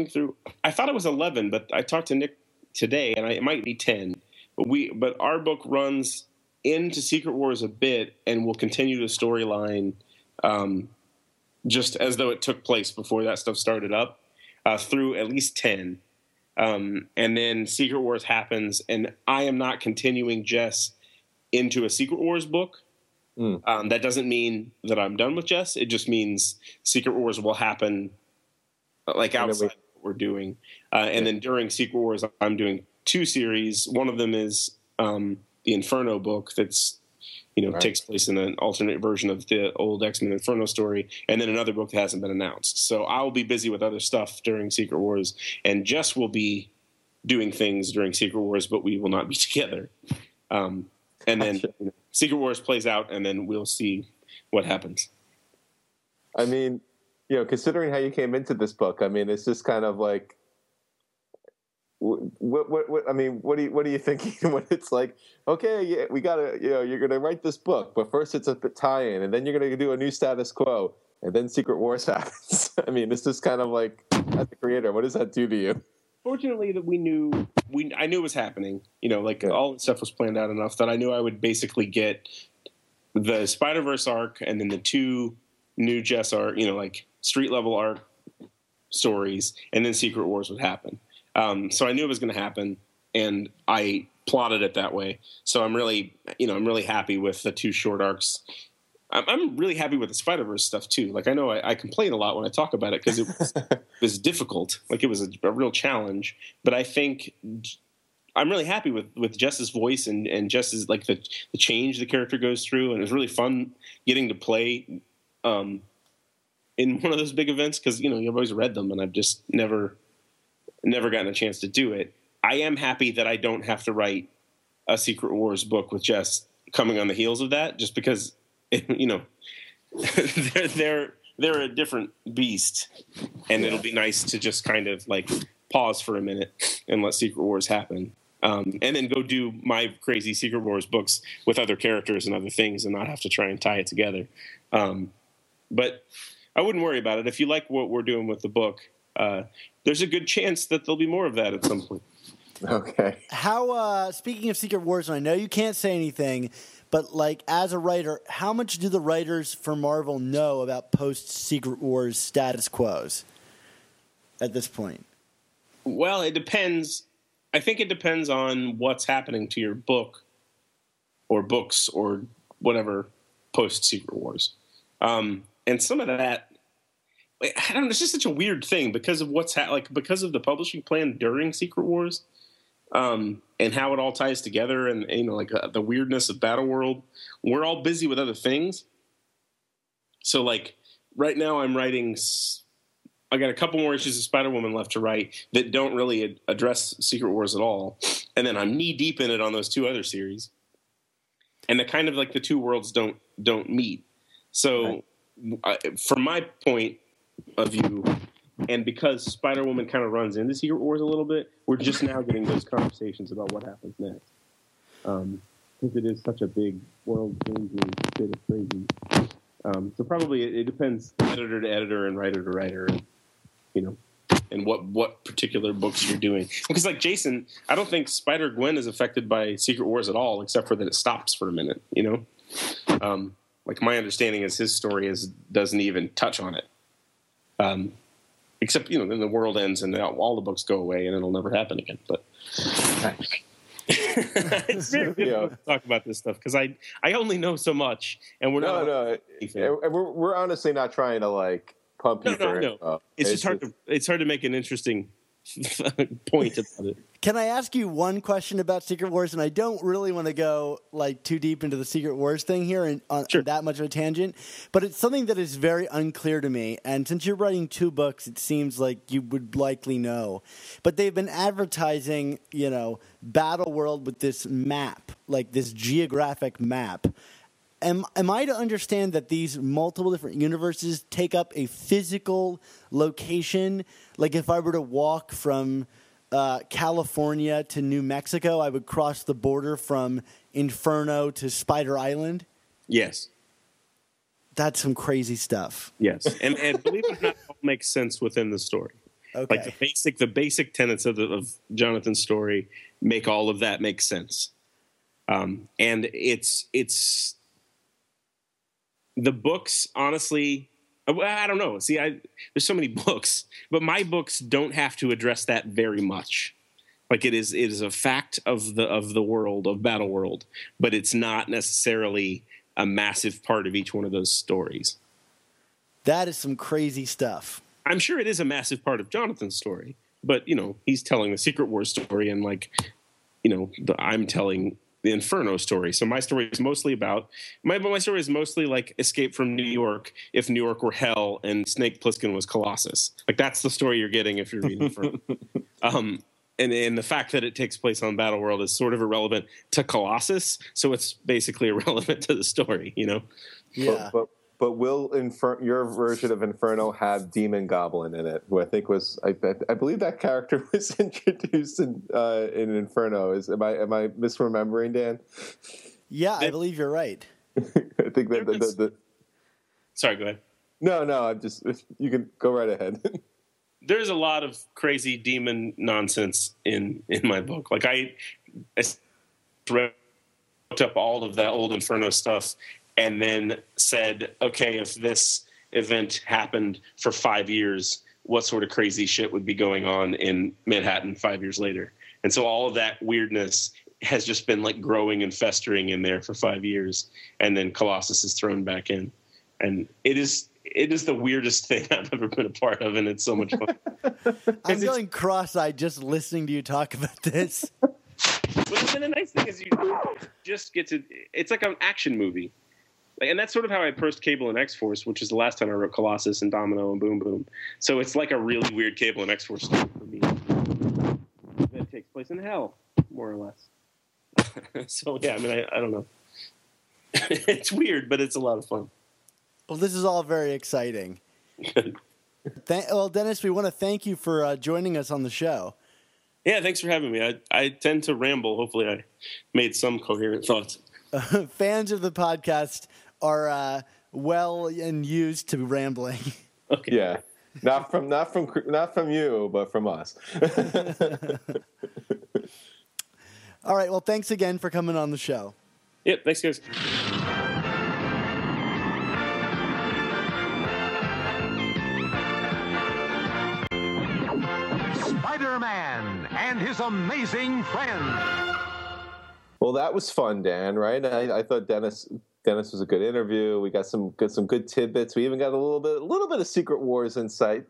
through. I thought it was 11, but I talked to Nick today, and it might be 10. But our book runs into Secret Wars a bit, and we'll continue the storyline just as though it took place before that stuff started up through at least 10. And then Secret Wars happens, and I am not continuing Jess into a Secret Wars book. That doesn't mean that I'm done with Jess. It just means Secret Wars will happen like outside of what we're doing. And then during Secret Wars, I'm doing two series. One of them is the Inferno book that's, you know, takes place in an alternate version of the old X-Men Inferno story. And then another book that hasn't been announced. So I'll be busy with other stuff during Secret Wars, and Jess will be doing things during Secret Wars, but we will not be together. And then Secret Wars plays out, and then we'll see what happens. I mean, you know, considering how you came into this book, I mean, it's just kind of like, what I mean, what are you thinking when it's like, okay, yeah, we gotta, you know, you're gonna write this book, but first it's a tie-in, and then you're gonna do a new status quo, and then Secret Wars happens. I mean, it's just kind of like, as a creator, what does that do to you? Fortunately, that I knew it was happening. You know, like all the stuff was planned out enough that I knew I would basically get the Spider-Verse arc and then the two new Jess arc, you know, like street level arc stories, and then Secret Wars would happen. So I knew it was going to happen, and I plotted it that way. So I'm really happy with the two short arcs. I'm really happy with the Spider-Verse stuff too. Like, I know I complain a lot when I talk about it because it was difficult. Like, it was a real challenge. But I think I'm really happy with Jess's voice and Jess's, like, the change the character goes through. And it was really fun getting to play in one of those big events because, you know, you've always read them, and I've just never gotten a chance to do it. I am happy that I don't have to write a Secret Wars book with Jess coming on the heels of that, just because, you know, they're a different beast, and it'll be nice to just kind of like pause for a minute and let Secret Wars happen, and then go do my crazy Secret Wars books with other characters and other things, and not have to try and tie it together. But I wouldn't worry about it. If you like what we're doing with the book, there's a good chance that there'll be more of that at some point. Okay. How? Speaking of Secret Wars, and I know you can't say anything, but, like, as a writer, how much do the writers for Marvel know about post-Secret Wars status quos at this point? Well, it depends. I think it depends on what's happening to your book or books or whatever post-Secret Wars. And some of that, I don't know, it's just such a weird thing because of because of the publishing plan during Secret Wars. And how it all ties together, and, you know, like the weirdness of Battleworld. We're all busy with other things. So, like, right now I'm writing – I got a couple more issues of Spider-Woman left to write that don't really address Secret Wars at all. And then I'm knee-deep in it on those two other series. And the kind of, like, the two worlds don't meet. So from my point of view – and because Spider-Woman kind of runs into Secret Wars a little bit, we're just now getting those conversations about what happens next. Because it is such a big world-changing bit of crazy. So probably it depends editor to editor and writer to writer, and, you know, and what particular books you're doing. Because, like, Jason, I don't think Spider-Gwen is affected by Secret Wars at all, except for that it stops for a minute, you know? Like, my understanding is his story doesn't even touch on it. Except, you know, then the world ends and all the books go away and it'll never happen again. But it's very difficult to talk about this stuff because I only know so much, and we're honestly not trying to like pump you. No. It's hard to make an interesting point about it. Can I ask you one question about Secret Wars? And I don't really want to go like too deep into the Secret Wars thing here and on that much of a tangent, but it's something that is very unclear to me. And since you're writing two books, it seems like you would likely know. But they've been advertising, you know, Battle World with this map, like this geographic map. Am I to understand that these multiple different universes take up a physical location? Like if I were to walk from California to New Mexico, I would cross the border from Inferno to Spider Island? Yes. That's some crazy stuff. Yes. And believe it or not, it all makes sense within the story. Okay. Like the basic tenets of Jonathan's story make all of that make sense. And it's the books, honestly, I don't know. See, there's so many books, but my books don't have to address that very much. Like it is a fact of the world of Battle World, but it's not necessarily a massive part of each one of those stories. That is some crazy stuff. I'm sure it is a massive part of Jonathan's story, but you know, he's telling the Secret Wars story, and like, you know, I'm telling the Inferno story. So my story is mostly about my story is mostly like escape from New York if New York were hell and Snake Plissken was Colossus. Like that's the story you're getting if you're reading Inferno. And the fact that it takes place on Battle World is sort of irrelevant to Colossus, so it's basically irrelevant to the story, you know. Yeah. But will your version of Inferno have Demon Goblin in it, who I think was I believe that character was introduced in Inferno. Am I misremembering, Dan? Yeah, I believe you're right. I think that the sorry, go ahead. No, I'm just you can go right ahead. There's a lot of crazy demon nonsense in my book. Like I wrote up all of that old Inferno stuff. And then said, okay, if this event happened for 5 years, what sort of crazy shit would be going on in Manhattan 5 years later? And so all of that weirdness has just been like growing and festering in there for 5 years. And then Colossus is thrown back in. And it is the weirdest thing I've ever been a part of. And it's so much fun. I'm feeling cross-eyed just listening to you talk about this. But then the nice thing is you just get to, it's like an action movie. And that's sort of how I approached Cable and X-Force, which is the last time I wrote Colossus and Domino and Boom Boom. So it's like a really weird Cable and X-Force story for me that takes place in hell, more or less. So, yeah, I mean, I don't know. It's weird, but it's a lot of fun. Well, this is all very exciting. Well, Dennis, we want to thank you for joining us on the show. Yeah, thanks for having me. I tend to ramble. Hopefully I made some coherent thoughts. Fans of the podcast are well and used to rambling. Okay. Yeah, not from you, but from us. All right. Well, thanks again for coming on the show. Yep. Thanks, guys. Spider-Man and his amazing friend. Well, that was fun, Dan. Right? I thought Dennis was a good interview. We got some good tidbits. We even got a little bit of Secret Wars insight.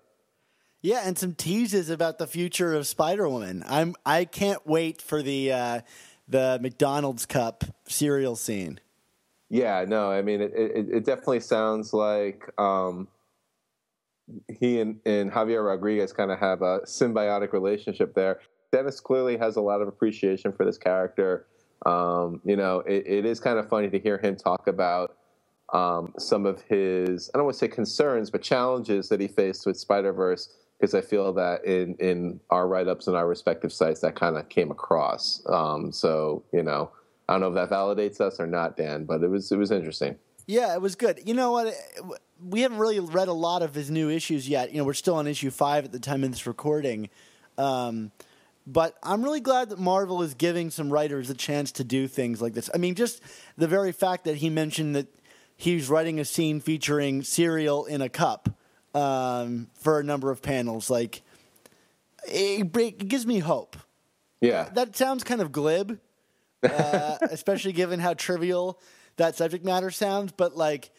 Yeah, and some teases about the future of Spider-Woman. I can't wait for the McDonald's Cup cereal scene. Yeah, no, I mean it definitely sounds like he and Javier Rodriguez kind of have a symbiotic relationship there. Dennis clearly has a lot of appreciation for this character. You know, it is kind of funny to hear him talk about some of his, I don't want to say concerns, but challenges that he faced with Spider-Verse, because I feel that in our write-ups and our respective sites, that kind of came across. So, you know, I don't know if that validates us or not, Dan, but it was interesting. Yeah, it was good. You know what? We haven't really read a lot of his new issues yet. You know, we're still on issue 5 at the time of this recording. But I'm really glad that Marvel is giving some writers a chance to do things like this. I mean, just the very fact that he mentioned that he's writing a scene featuring cereal in a cup for a number of panels. Like, it gives me hope. Yeah. That sounds kind of glib, especially given how trivial that subject matter sounds. But, like,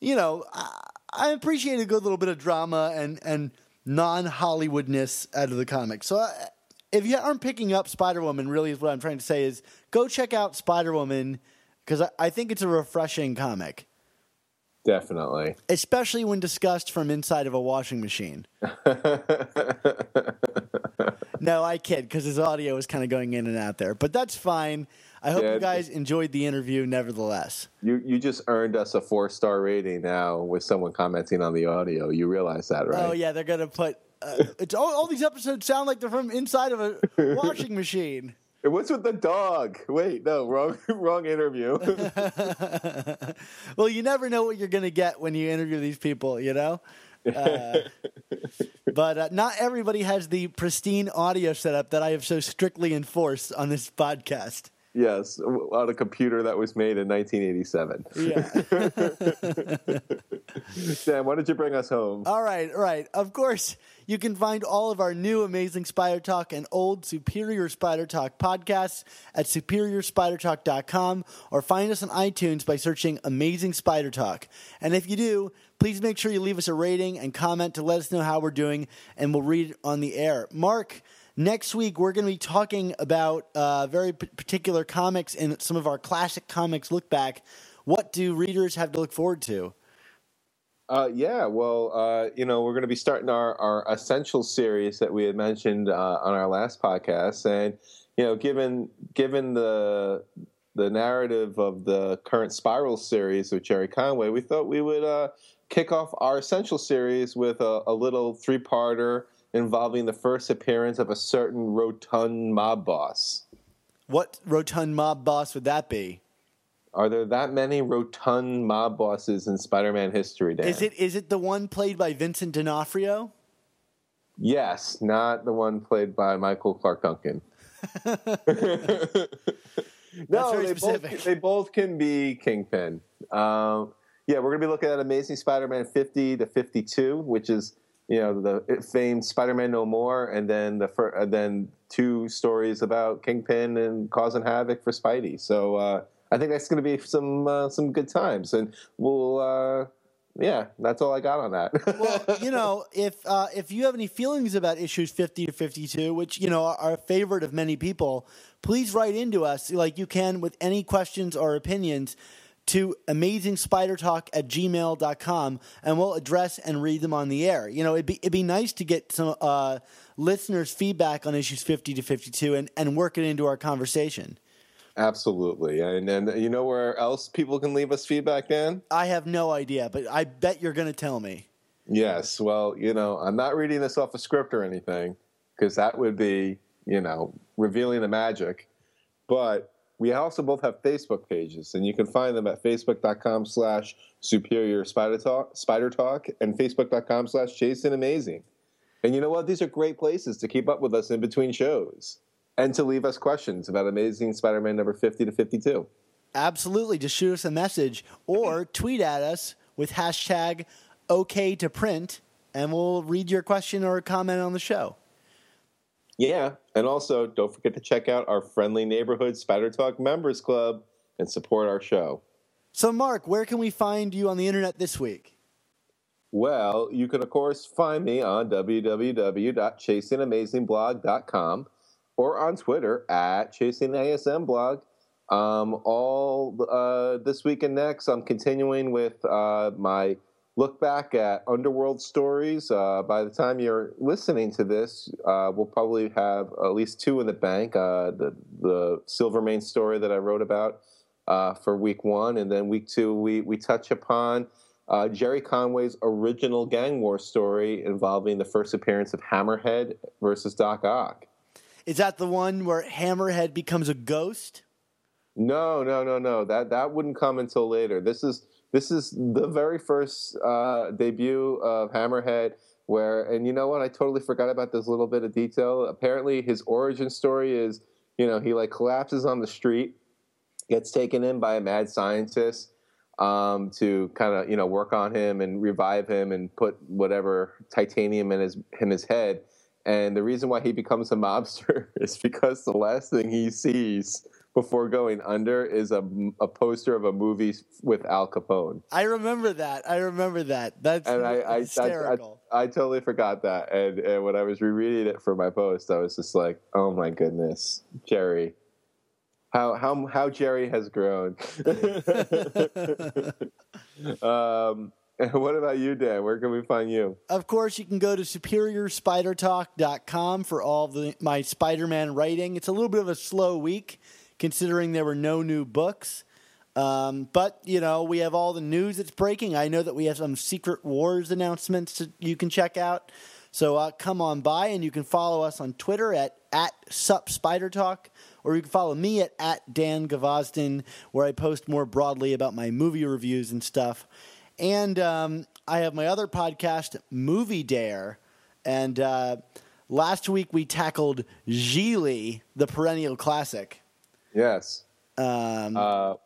you know, I appreciate a good little bit of drama and non-Hollywoodness out of the comic. So if you aren't picking up Spider-Woman, really is what I'm trying to say, is go check out Spider-Woman, because I think it's a refreshing comic. Definitely. Especially when discussed from inside of a washing machine. No, I kid, because his audio is kind of going in and out there. But that's fine. I hope you guys enjoyed the interview nevertheless. You just earned us a 4-star rating now with someone commenting on the audio. You realize that, right? Oh, yeah. They're going to put it's all these episodes sound like they're from inside of a washing machine. What's with the dog? Wait, no, wrong interview. Well, you never know what you're going to get when you interview these people, you know? But not everybody has the pristine audio setup that I have so strictly enforced on this podcast. Yes, on a computer that was made in 1987. Yeah. Sam, why don't you bring us home? All right, right. Of course, you can find all of our new Amazing Spider Talk and old Superior Spider Talk podcasts at SuperiorSpiderTalk.com, or find us on iTunes by searching Amazing Spider Talk. And if you do, please make sure you leave us a rating and comment to let us know how we're doing, and we'll read it on the air. Mark, next week, we're going to be talking about very particular comics and some of our classic comics look back. What do readers have to look forward to? You know, we're going to be starting our Essentials series that we had mentioned on our last podcast. And, you know, given the narrative of the current Spiral series with Jerry Conway, we thought we would kick off our Essentials series with a little 3-parter involving the first appearance of a certain rotund mob boss. What rotund mob boss would that be? Are there that many rotund mob bosses in Spider-Man history, Dan? Is it the one played by Vincent D'Onofrio? Yes, not the one played by Michael Clark Duncan. No, they both can be Kingpin. We're going to be looking at Amazing Spider-Man 50 to 52, which is, you know, the famed Spider-Man No More, and then then 2 stories about Kingpin and causing havoc for Spidey. So I think that's going to be some good times, and we'll that's all I got on that. Well, you know, if you have any feelings about issues 50 to 52, which, you know, are a favorite of many people, please write into us like you can with any questions or opinions to amazingspidertalk@gmail.com, and we'll address and read them on the air. You know, it'd be nice to get some listeners' feedback on issues 50 to 52 and work it into our conversation. Absolutely. And you know where else people can leave us feedback, Dan? I have no idea, but I bet you're going to tell me. Yes. Well, you know, I'm not reading this off a script or anything, because that would be, you know, revealing the magic. But we also both have Facebook pages, and you can find them at facebook.com/SuperiorSpiderTalk and facebook.com/ChasingAmazing. And you know what? These are great places to keep up with us in between shows and to leave us questions about Amazing Spider-Man number 50 to 52. Absolutely. Just shoot us a message or tweet at us with hashtag #OKToPrint, and we'll read your question or comment on the show. Yeah, and also don't forget to check out our friendly neighborhood Spider Talk Members Club and support our show. So, Mark, where can we find you on the internet this week? Well, you can, of course, find me on www.chasingamazingblog.com or on Twitter at chasingasmblog. This week and next, I'm continuing with my look back at Underworld stories. By the time you're listening to this, we'll probably have at least 2 in the bank. The Silvermane story that I wrote about for week 1, and then week 2 we touch upon Jerry Conway's original gang war story involving the first appearance of Hammerhead versus Doc Ock. Is that the one where Hammerhead becomes a ghost? No. That wouldn't come until later. This is the very first debut of Hammerhead and you know what? I totally forgot about this little bit of detail. Apparently his origin story is, you know, he collapses on the street, gets taken in by a mad scientist, to kind of, you know, work on him and revive him and put whatever titanium in his head. And the reason why he becomes a mobster is because the last thing he sees before going under is a poster of a movie with Al Capone. I remember that. That's hysterical. I totally forgot that. And when I was rereading it for my post, I was just like, oh my goodness, Jerry. How Jerry has grown. And what about you, Dan? Where can we find you? Of course, you can go to SuperiorSpiderTalk.com for all of my Spider-Man writing. It's a little bit of a slow week, considering there were no new books. But, you know, we have all the news that's breaking. I know that we have some Secret Wars announcements that you can check out. So come on by, and you can follow us on Twitter at SupSpiderTalk, or you can follow me at Dan Gavazdin, where I post more broadly about my movie reviews and stuff. And I have my other podcast, Movie Dare. And last week we tackled Gigli, the perennial classic. Yes. Where's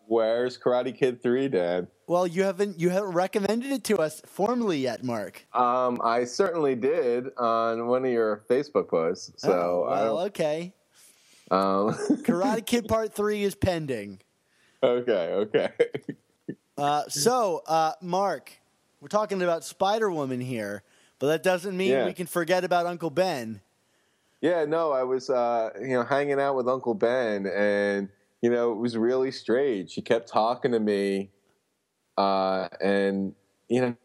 Karate Kid 3, Dan? Well, you haven't recommended it to us formally yet, Mark. I certainly did on one of your Facebook posts. So okay. Karate Kid Part 3 is pending. Okay. So, Mark, we're talking about Spider-Woman here, but that doesn't mean we can forget about Uncle Ben. Yeah, no, I was, hanging out with Uncle Ben, and, you know, it was really strange. He kept talking to me, and, you know,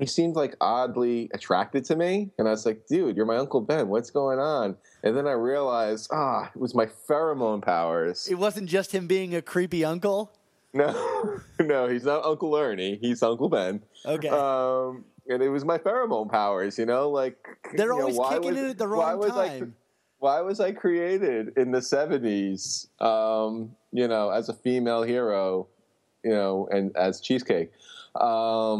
he seemed, like, oddly attracted to me, and I was like, dude, you're my Uncle Ben. What's going on? And then I realized, it was my pheromone powers. It wasn't just him being a creepy uncle? No, he's not Uncle Ernie. He's Uncle Ben. Okay. And it was my pheromone powers, you know? Like, they're always kicking in at the wrong time. Why was I created in the 70s, as a female hero, and as Cheesecake? I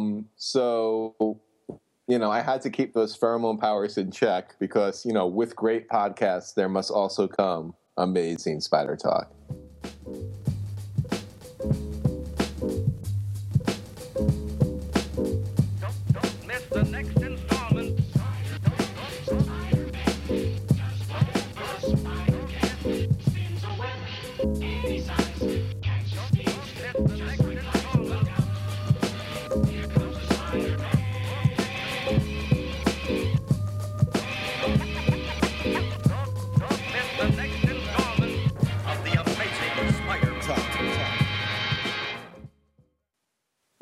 had to keep those pheromone powers in check because, with great podcasts, there must also come amazing Spider Talk.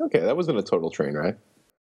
Okay, that wasn't a total train, right?